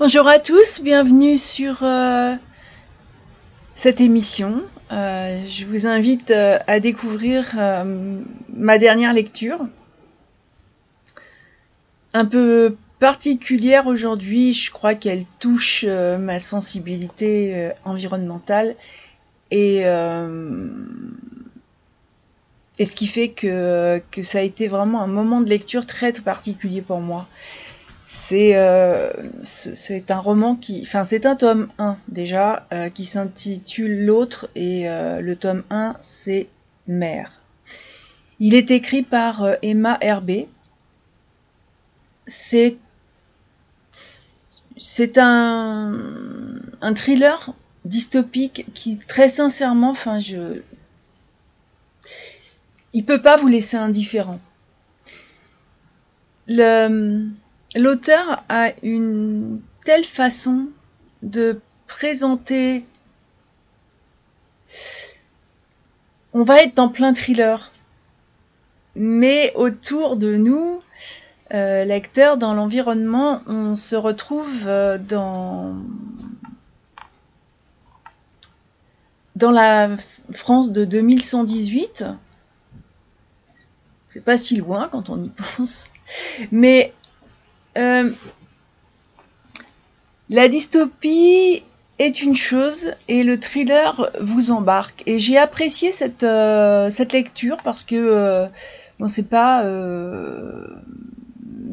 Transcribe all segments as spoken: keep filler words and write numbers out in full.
Bonjour à tous, bienvenue sur euh, cette émission. Euh, je vous invite euh, à découvrir euh, ma dernière lecture. Un peu particulière aujourd'hui, je crois qu'elle touche euh, ma sensibilité euh, environnementale et, euh, et ce qui fait que, que ça a été vraiment un moment de lecture très particulier pour moi. C'est, euh, c'est un roman qui... Enfin, c'est un tome un, déjà, euh, qui s'intitule L'Autre, et euh, le tome un, c'est Mère. Il est écrit par euh, Emma Herbé. C'est... C'est un... un thriller dystopique qui, très sincèrement, enfin, je... il peut pas vous laisser indifférent. Le... L'auteur a une telle façon de présenter... On va être dans plein thriller, mais autour de nous, euh, lecteurs, dans l'environnement, on se retrouve dans... dans la France de deux mille cent dix-huit. C'est pas si loin quand on y pense, mais... Euh, la dystopie est une chose et le thriller vous embarque. Et j'ai apprécié cette, euh, cette lecture parce que euh, bon, c'est pas euh,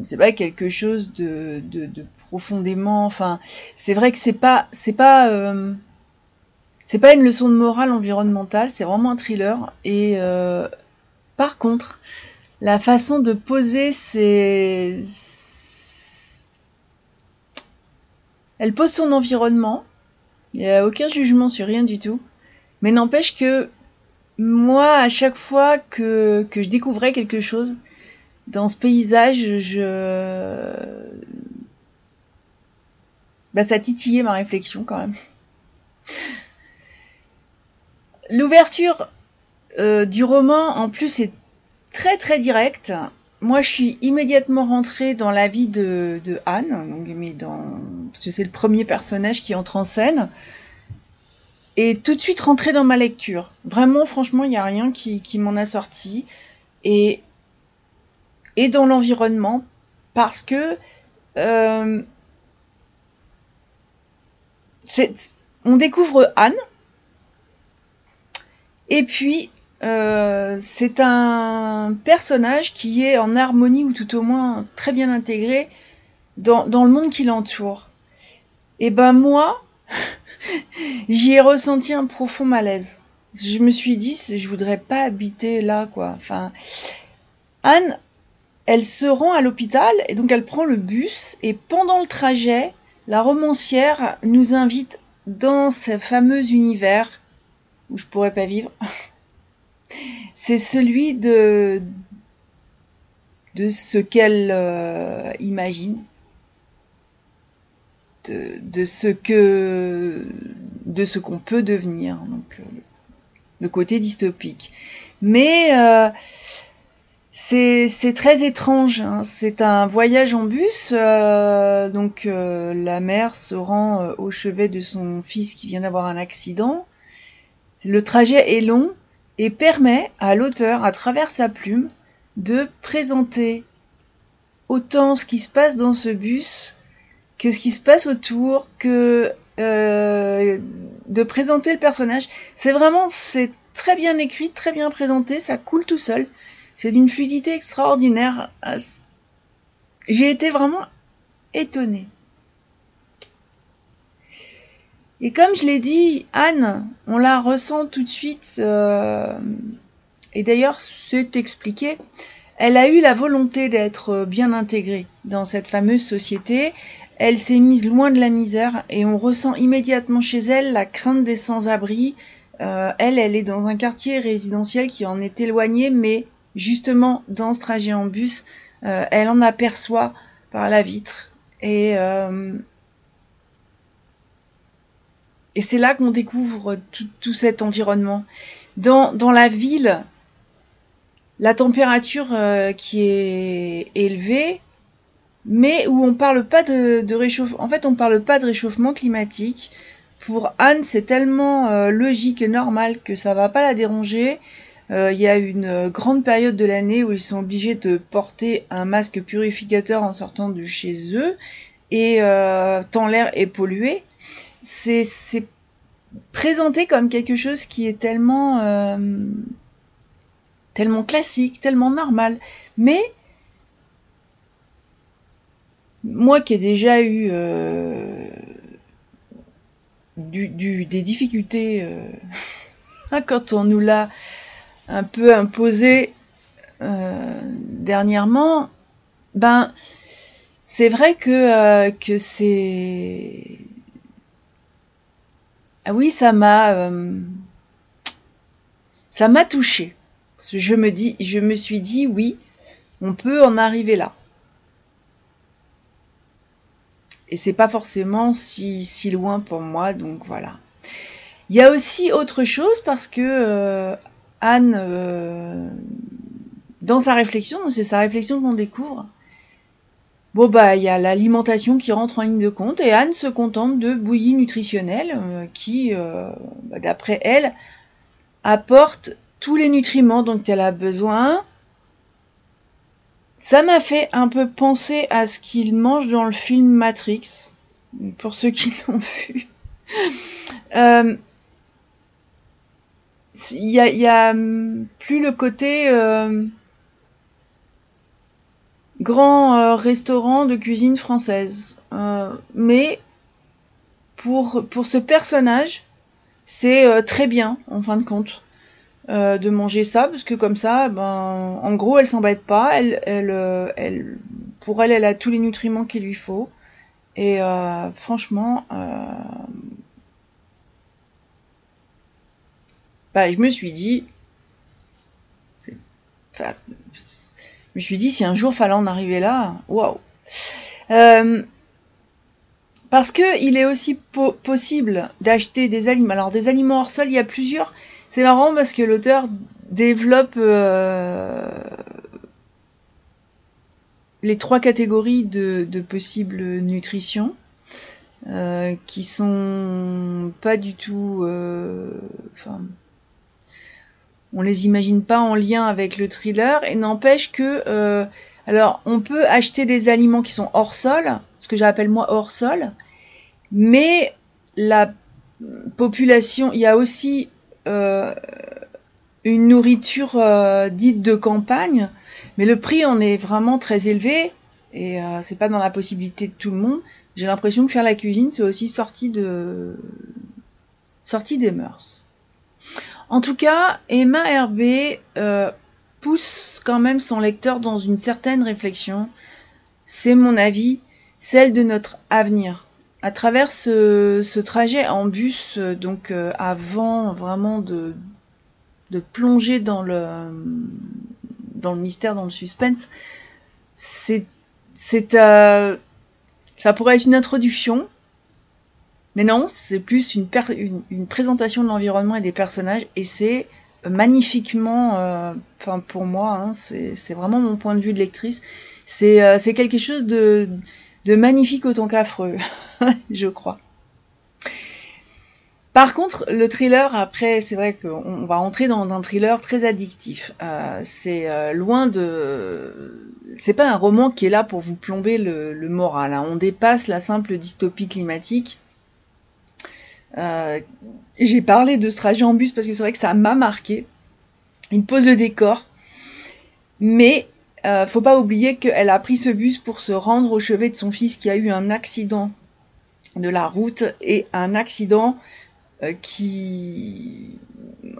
c'est pas quelque chose de, de, de profondément. Enfin, c'est vrai que c'est pas c'est pas euh, c'est pas une leçon de morale environnementale. C'est vraiment un thriller. Et euh, par contre, la façon de poser ces Elle pose son environnement, il n'y a aucun jugement sur rien du tout, mais n'empêche que moi, à chaque fois que, que je découvrais quelque chose dans ce paysage, je... bah, ça titillait ma réflexion quand même. L'ouverture euh, du roman, en plus, est très très directe. Moi, je suis immédiatement rentrée dans la vie de, de Anne, donc, mais dans, parce que c'est le premier personnage qui entre en scène, et tout de suite rentrée dans ma lecture. Vraiment, franchement, il n'y a rien qui, qui m'en a sorti. Et, et dans l'environnement, parce que euh, c'est, on découvre Anne, et puis... Euh, c'est un personnage qui est en harmonie ou tout au moins très bien intégré dans, dans le monde qui l'entoure. Et ben moi, j'y ai ressenti un profond malaise. Je me suis dit, je voudrais pas habiter là, quoi. Enfin, Anne, elle se rend à l'hôpital et donc elle prend le bus. Et pendant le trajet, la romancière nous invite dans ce fameux univers où je pourrais pas vivre. C'est celui de, de ce qu'elle euh, imagine, de, de, ce que, de ce qu'on peut devenir, donc, euh, le côté dystopique. Mais euh, c'est, c'est très étrange, hein. C'est un voyage en bus, euh, donc euh, la mère se rend euh, au chevet de son fils qui vient d'avoir un accident. Le trajet est long. Et permet à l'auteur, à travers sa plume, de présenter autant ce qui se passe dans ce bus que ce qui se passe autour, que euh, de présenter le personnage. C'est vraiment, c'est très bien écrit, très bien présenté, ça coule tout seul. C'est d'une fluidité extraordinaire. J'ai été vraiment étonnée. Et comme je l'ai dit, Anne, on la ressent tout de suite, euh, et d'ailleurs c'est expliqué, elle a eu la volonté d'être bien intégrée dans cette fameuse société, elle s'est mise loin de la misère et on ressent immédiatement chez elle la crainte des sans-abri, euh, elle, elle est dans un quartier résidentiel qui en est éloigné, mais justement dans ce trajet en bus, euh, elle en aperçoit par la vitre et... Euh, Et c'est là qu'on découvre tout, tout cet environnement. Dans, dans la ville, la température euh, qui est élevée, mais où on parle pas de, de réchauffement. En fait, on parle pas de réchauffement climatique. Pour Anne, c'est tellement euh, logique et normal que ça va pas la déranger. Il euh, y a une grande période de l'année où ils sont obligés de porter un masque purificateur en sortant de chez eux, et euh, tant l'air est pollué. C'est, c'est présenté comme quelque chose qui est tellement, euh, tellement classique, tellement normal. Mais moi qui ai déjà eu euh, du, du, des difficultés euh, quand on nous l'a un peu imposé euh, dernièrement, ben c'est vrai que, euh, que c'est... Ah oui, ça m'a... Euh, ça m'a touchée. Parce que je me dis, je me suis dit, oui, on peut en arriver là. Et c'est pas forcément si, si loin pour moi, donc voilà. Il y a aussi autre chose, parce que... Euh, Anne, euh, dans sa réflexion, c'est sa réflexion qu'on découvre, bon bah il y a l'alimentation qui rentre en ligne de compte, et Anne se contente de bouillies nutritionnelles euh, qui, euh, bah, d'après elle, apportent tous les nutriments dont elle a besoin. Ça m'a fait un peu penser à ce qu'il mange dans le film Matrix, pour ceux qui l'ont vu. euh, Il y a, il y a plus le côté euh, grand euh, restaurant de cuisine française. Euh, mais pour, pour ce personnage, c'est euh, très bien, en fin de compte, euh, de manger ça. Parce que comme ça, ben, en gros, elle s'embête pas. Elle, elle, euh, elle, pour elle, elle a tous les nutriments qu'il lui faut. Et euh, franchement... Euh, Bah, je me suis dit, enfin, je me suis dit si un jour fallait en arriver là, waouh. Parce que il est aussi po- possible d'acheter des aliments. Alors des aliments hors sol, il y a plusieurs. C'est marrant parce que l'auteur développe euh, les trois catégories de, de possibles nutrition. Euh, qui sont pas du tout. Euh, enfin, on les imagine pas en lien avec le thriller, et n'empêche que, euh, alors, on peut acheter des aliments qui sont hors sol, ce que j'appelle moi hors sol, mais la population, il y a aussi euh, une nourriture euh, dite de campagne, mais le prix en est vraiment très élevé, et euh, c'est pas dans la possibilité de tout le monde. J'ai l'impression que faire la cuisine, c'est aussi sorti de, sorti des mœurs. En tout cas, Emma Herbé euh, pousse quand même son lecteur dans une certaine réflexion, c'est mon avis, celle de notre avenir. À travers ce, ce trajet en bus, donc euh, avant vraiment de, de plonger dans le, dans le mystère, dans le suspense, c'est, c'est euh, ça pourrait être une introduction. Mais non, c'est plus une, per- une, une présentation de l'environnement et des personnages, et c'est magnifiquement, euh, enfin pour moi, hein, c'est, c'est vraiment mon point de vue de lectrice, c'est, euh, c'est quelque chose de, de magnifique autant qu'affreux, je crois. Par contre, le thriller, après, c'est vrai qu'on va entrer dans un thriller très addictif. Euh, c'est euh, loin de... C'est pas un roman qui est là pour vous plomber le, le moral, hein. On dépasse la simple dystopie climatique. Euh, j'ai parlé de ce trajet en bus parce que c'est vrai que ça m'a marqué. Il pose le décor. Mais euh, faut pas oublier qu'elle a pris ce bus pour se rendre au chevet de son fils qui a eu un accident de la route, et un accident... Qui,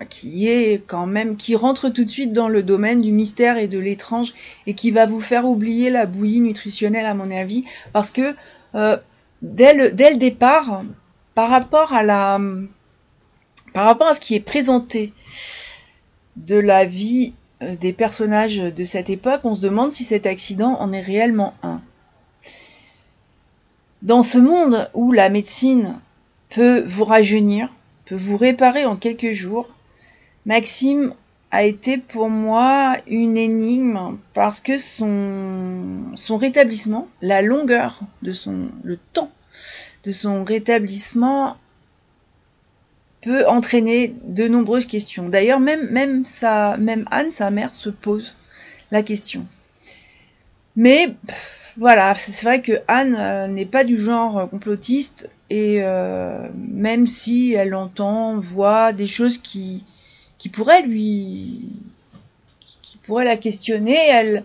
qui est quand même, qui rentre tout de suite dans le domaine du mystère et de l'étrange, et qui va vous faire oublier la bouillie nutritionnelle à mon avis, parce que euh, dès le, dès le départ, par rapport à la, par rapport à ce qui est présenté de la vie des personnages de cette époque, on se demande si cet accident en est réellement un. Dans ce monde où la médecine peut vous rajeunir, peut vous réparer en quelques jours, Maxime a été pour moi une énigme parce que son, son rétablissement, la longueur de son, le temps de son rétablissement peut entraîner de nombreuses questions. D'ailleurs, même, même, sa, même Anne, sa mère, se pose la question. Mais pff, voilà, c'est vrai que Anne euh, n'est pas du genre complotiste et euh, même si elle entend, voit des choses qui, qui pourraient lui, qui, qui pourraient la questionner, elle,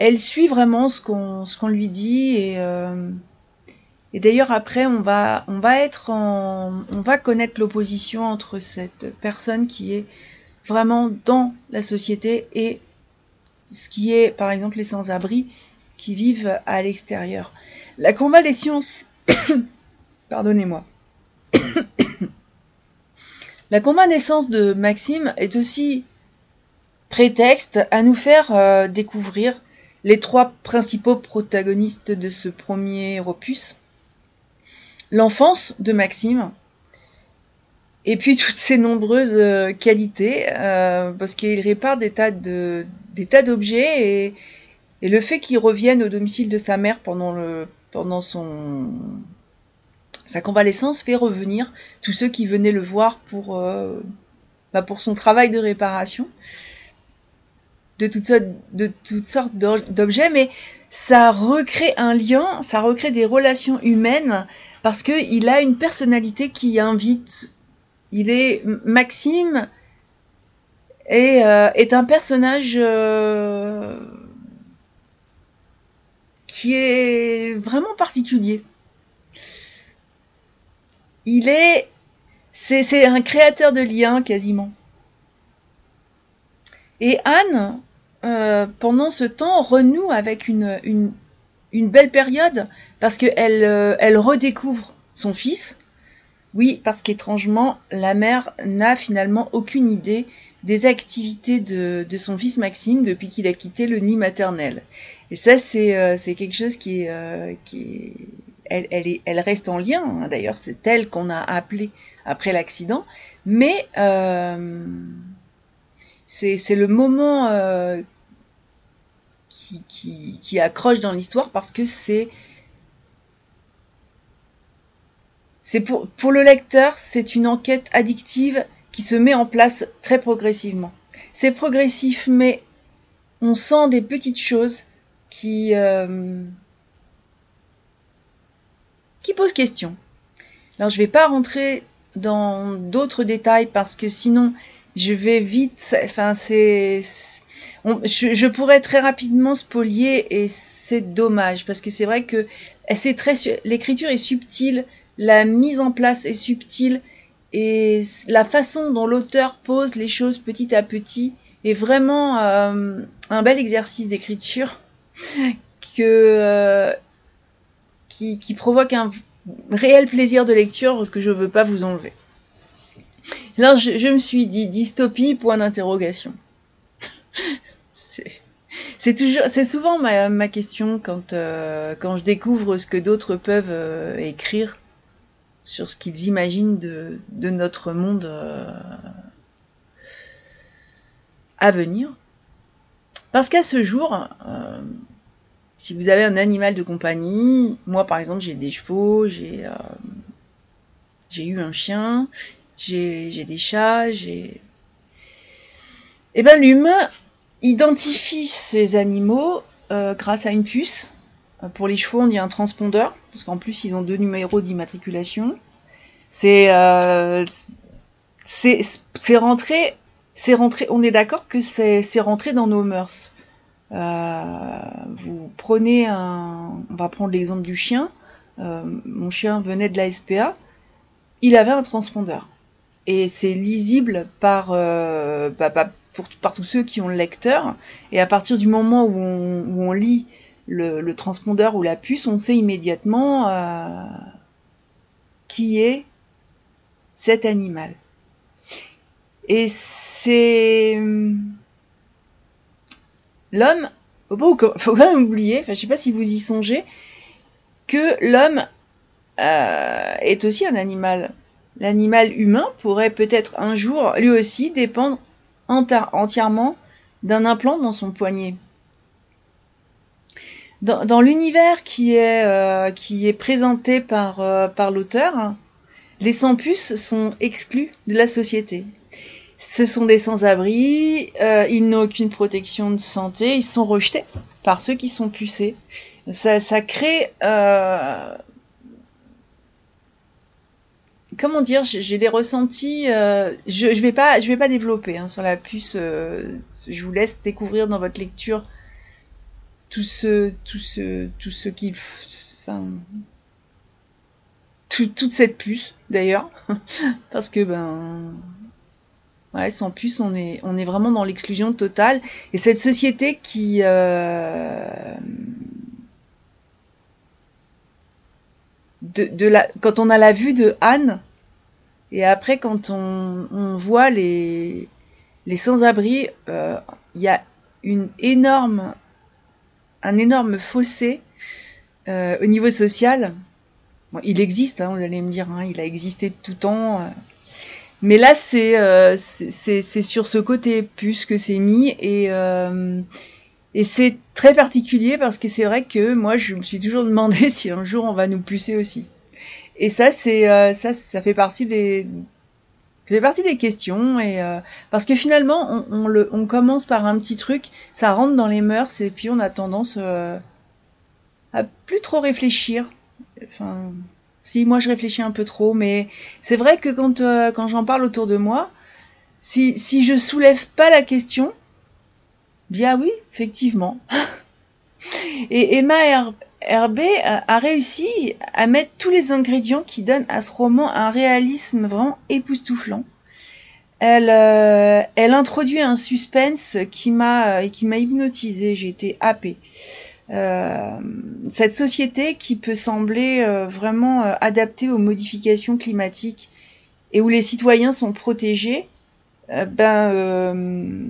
elle suit vraiment ce qu'on, ce qu'on lui dit et euh, Et d'ailleurs après on va on va être en, on va connaître l'opposition entre cette personne qui est vraiment dans la société et ce qui est par exemple les sans-abri qui vivent à l'extérieur. La convalescence pardonnez-moi. La convalescence de Maxime est aussi prétexte à nous faire euh, découvrir les trois principaux protagonistes de ce premier opus. L'enfance de Maxime, et puis toutes ses nombreuses euh, qualités, euh, parce qu'il répare des tas de, des tas d'objets, et, et le fait qu'il revienne au domicile de sa mère pendant, le, pendant son, sa convalescence fait revenir tous ceux qui venaient le voir pour, euh, bah pour son travail de réparation, de toutes sortes, de toutes sortes d'objets, mais ça recrée un lien, ça recrée des relations humaines, parce qu'il a une personnalité qui invite. Il est Maxime et euh, est un personnage euh, qui est vraiment particulier. Il est, c'est, c'est un créateur de liens quasiment. Et Anne, euh, pendant ce temps, renoue avec une, une, une belle période. Parce qu'elle euh, elle redécouvre son fils. Oui, parce qu'étrangement, la mère n'a finalement aucune idée des activités de, de son fils Maxime depuis qu'il a quitté le nid maternel. Et ça, c'est, euh, c'est quelque chose qui est... Euh, qui est... Elle, elle, est, elle reste en lien. Hein. D'ailleurs, c'est elle qu'on a appelée après l'accident. Mais euh, c'est, c'est le moment euh, qui, qui, qui accroche dans l'histoire parce que c'est... C'est pour, pour le lecteur, c'est une enquête addictive qui se met en place très progressivement. C'est progressif, mais on sent des petites choses qui, euh, qui posent question. Alors, je ne vais pas rentrer dans d'autres détails parce que sinon, je vais vite... Enfin, c'est, c'est, on, je, je pourrais très rapidement spolier et c'est dommage parce que c'est vrai que c'est très, l'écriture est subtile. La mise en place est subtile et la façon dont l'auteur pose les choses petit à petit est vraiment euh, un bel exercice d'écriture que, euh, qui, qui provoque un réel plaisir de lecture que je ne veux pas vous enlever. Là, je, je me suis dit dystopie, point d'interrogation. c'est, c'est, toujours, c'est souvent ma, ma question quand, euh, quand je découvre ce que d'autres peuvent euh, écrire. Sur ce qu'ils imaginent de, de notre monde euh, à venir. Parce qu'à ce jour, euh, si vous avez un animal de compagnie, moi par exemple j'ai des chevaux, j'ai, euh, j'ai eu un chien, j'ai, j'ai des chats, j'ai... Eh bien l'humain identifie ces animaux euh, grâce à une puce. Pour les chevaux, on dit un transpondeur, parce qu'en plus, ils ont deux numéros d'immatriculation. C'est, euh, c'est, c'est rentré, c'est rentré. On est d'accord que c'est, c'est rentré dans nos mœurs. Euh, vous prenez un, on va prendre l'exemple du chien. Euh, mon chien venait de la S P A. Il avait un transpondeur, et c'est lisible par, euh, bah, bah, pour, par tous ceux qui ont le lecteur. Et à partir du moment où on, où on lit Le, le transpondeur ou la puce, on sait immédiatement euh, qui est cet animal. Et c'est... L'homme, il faut quand même oublier, enfin, je ne sais pas si vous y songez, que l'homme euh, est aussi un animal. L'animal humain pourrait peut-être un jour, lui aussi, dépendre entièrement d'un implant dans son poignet. Dans, dans l'univers qui est, euh, qui est présenté par, euh, par l'auteur, les sans-puces sont exclus de la société. Ce sont des sans-abri, euh, ils n'ont aucune protection de santé, ils sont rejetés par ceux qui sont pucés. Ça, ça crée... Euh, comment dire, j'ai des ressentis, euh, je ne je vais, vais pas développer hein, sur la puce, euh, je vous laisse découvrir dans votre lecture tout ce, tout ce, tout ce qui, enfin, tout, toute cette puce d'ailleurs, parce que ben, ouais, sans puce on est, on est vraiment dans l'exclusion totale, et cette société qui... Euh, De, de la, quand on a la vue de Anne, et après quand on, on voit les, les sans-abri, il euh, y a une énorme, un énorme fossé euh, au niveau social. Bon, il existe, hein, vous allez me dire, hein, il a existé de tout temps. Euh, mais là, c'est, euh, c'est, c'est, c'est sur ce côté puce que c'est mis, et, euh, et c'est très particulier parce que c'est vrai que moi je me suis toujours demandé si un jour on va nous pucer aussi. Et ça c'est euh, ça ça fait partie des ça fait partie des questions, et euh, parce que finalement on, on le on commence par un petit truc, ça rentre dans les mœurs et puis on a tendance euh, à plus trop réfléchir. Enfin si moi je réfléchis un peu trop, mais c'est vrai que quand euh, quand j'en parle autour de moi, si si je soulève pas la question, dit ah oui, effectivement. Et Emma Herbé a réussi à mettre tous les ingrédients qui donnent à ce roman un réalisme vraiment époustouflant. Elle, euh, elle introduit un suspense qui m'a qui m'a hypnotisée, j'ai été happée. Euh, cette société qui peut sembler euh, vraiment euh, adaptée aux modifications climatiques et où les citoyens sont protégés, euh, ben euh,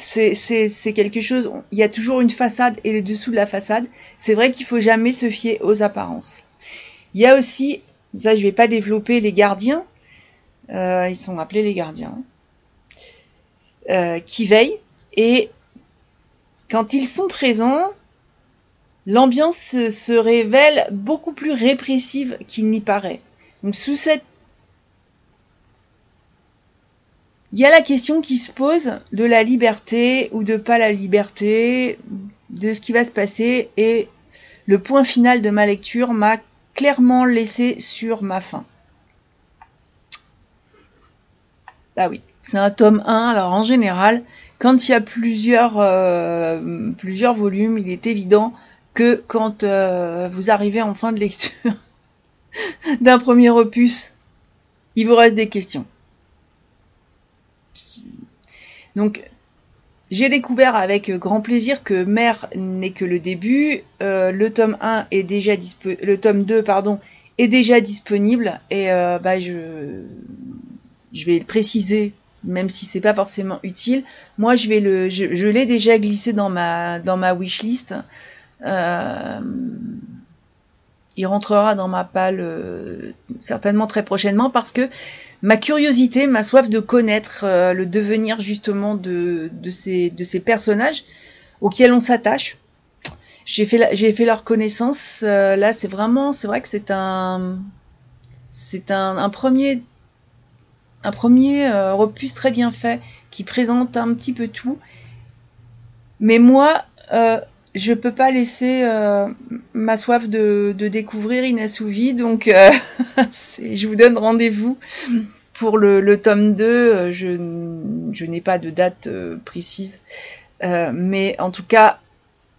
C'est, c'est, c'est quelque chose, il y a toujours une façade et les dessous de la façade. C'est vrai qu'il faut jamais se fier aux apparences. Il y a aussi, ça je vais pas développer, les gardiens, euh, ils sont appelés les gardiens, euh, qui veillent, et quand ils sont présents, l'ambiance se, se révèle beaucoup plus répressive qu'il n'y paraît. Donc sous cette... Il y a la question qui se pose de la liberté ou de pas la liberté, de ce qui va se passer, et le point final de ma lecture m'a clairement laissé sur ma faim. Bah oui, c'est un tome un, alors en général, quand il y a plusieurs, euh, plusieurs volumes, il est évident que quand euh, vous arrivez en fin de lecture d'un premier opus, il vous reste des questions. Donc j'ai découvert avec grand plaisir que Mère n'est que le début, euh, le tome un est déjà dispo- le tome deux pardon est déjà disponible, et euh, bah je je vais le préciser même si c'est pas forcément utile. Moi je vais le je, je l'ai déjà glissé dans ma dans ma wishlist. Euh, il rentrera dans ma palle euh, certainement très prochainement, parce que ma curiosité, ma soif de connaître euh, le devenir justement de, de, ces, de ces personnages auxquels on s'attache. J'ai fait, la, j'ai fait leur connaissance. Euh, là, c'est vraiment, c'est vrai que c'est un, c'est un, un premier, un premier euh, opus très bien fait qui présente un petit peu tout. Mais moi, euh, je peux pas laisser euh, ma soif de, de découvrir inassouvie, donc euh, c'est, je vous donne rendez-vous pour le, le tome deux. Je, je n'ai pas de date euh, précise, euh, mais en tout cas,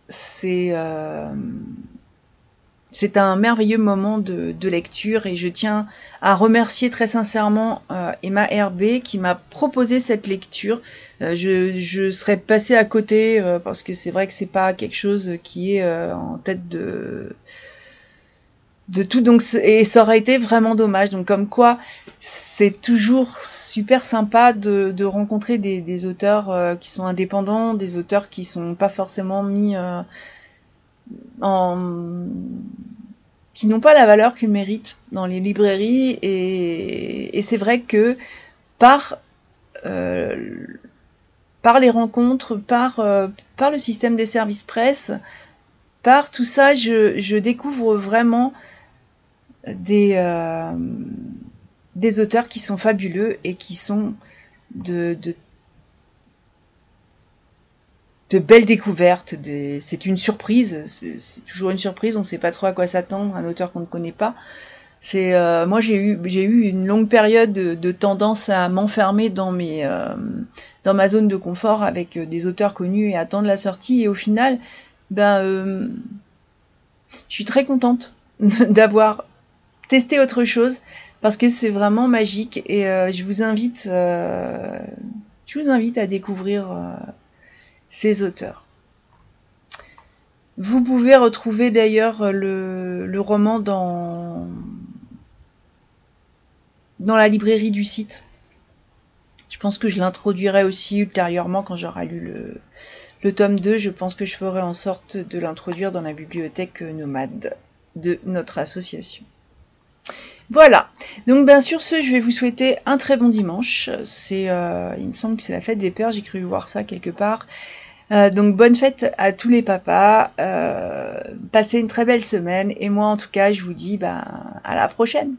c'est, euh, c'est un merveilleux moment de, de lecture, et je tiens à remercier très sincèrement euh, Emma Herbé qui m'a proposé cette lecture. Je, je serais passée à côté euh, parce que c'est vrai que c'est pas quelque chose qui est euh, en tête de de tout, donc et ça aurait été vraiment dommage. Donc comme quoi c'est toujours super sympa de, de rencontrer des, des auteurs euh, qui sont indépendants, des auteurs qui sont pas forcément mis euh, en qui n'ont pas la valeur qu'ils méritent dans les librairies. Et, et c'est vrai que par, euh, par les rencontres, par, euh, par le système des services presse, par tout ça, je, je découvre vraiment des, euh, des auteurs qui sont fabuleux et qui sont de, de, de belles découvertes. Des, c'est une surprise, c'est, c'est toujours une surprise, on ne sait pas trop à quoi s'attendre, un auteur qu'on ne connaît pas. C'est, euh, moi, j'ai eu, j'ai eu une longue période de, de tendance à m'enfermer dans, mes, euh, dans ma zone de confort avec des auteurs connus et attendre la sortie. Et au final, ben, euh, je suis très contente d'avoir testé autre chose parce que c'est vraiment magique et euh, je vous invite, euh, je vous invite à découvrir euh, ces auteurs. Vous pouvez retrouver d'ailleurs le, le roman dans dans la librairie du site. Je pense que je l'introduirai aussi ultérieurement quand j'aurai lu le, le tome deux. Je pense que je ferai en sorte de l'introduire dans la bibliothèque nomade de notre association. Voilà. Donc bien sûr, ce, je vais vous souhaiter un très bon dimanche. C'est, euh, il me semble que c'est la fête des pères. J'ai cru voir ça quelque part. Euh, donc bonne fête à tous les papas. Euh, passez une très belle semaine. Et moi, en tout cas, je vous dis ben, à la prochaine.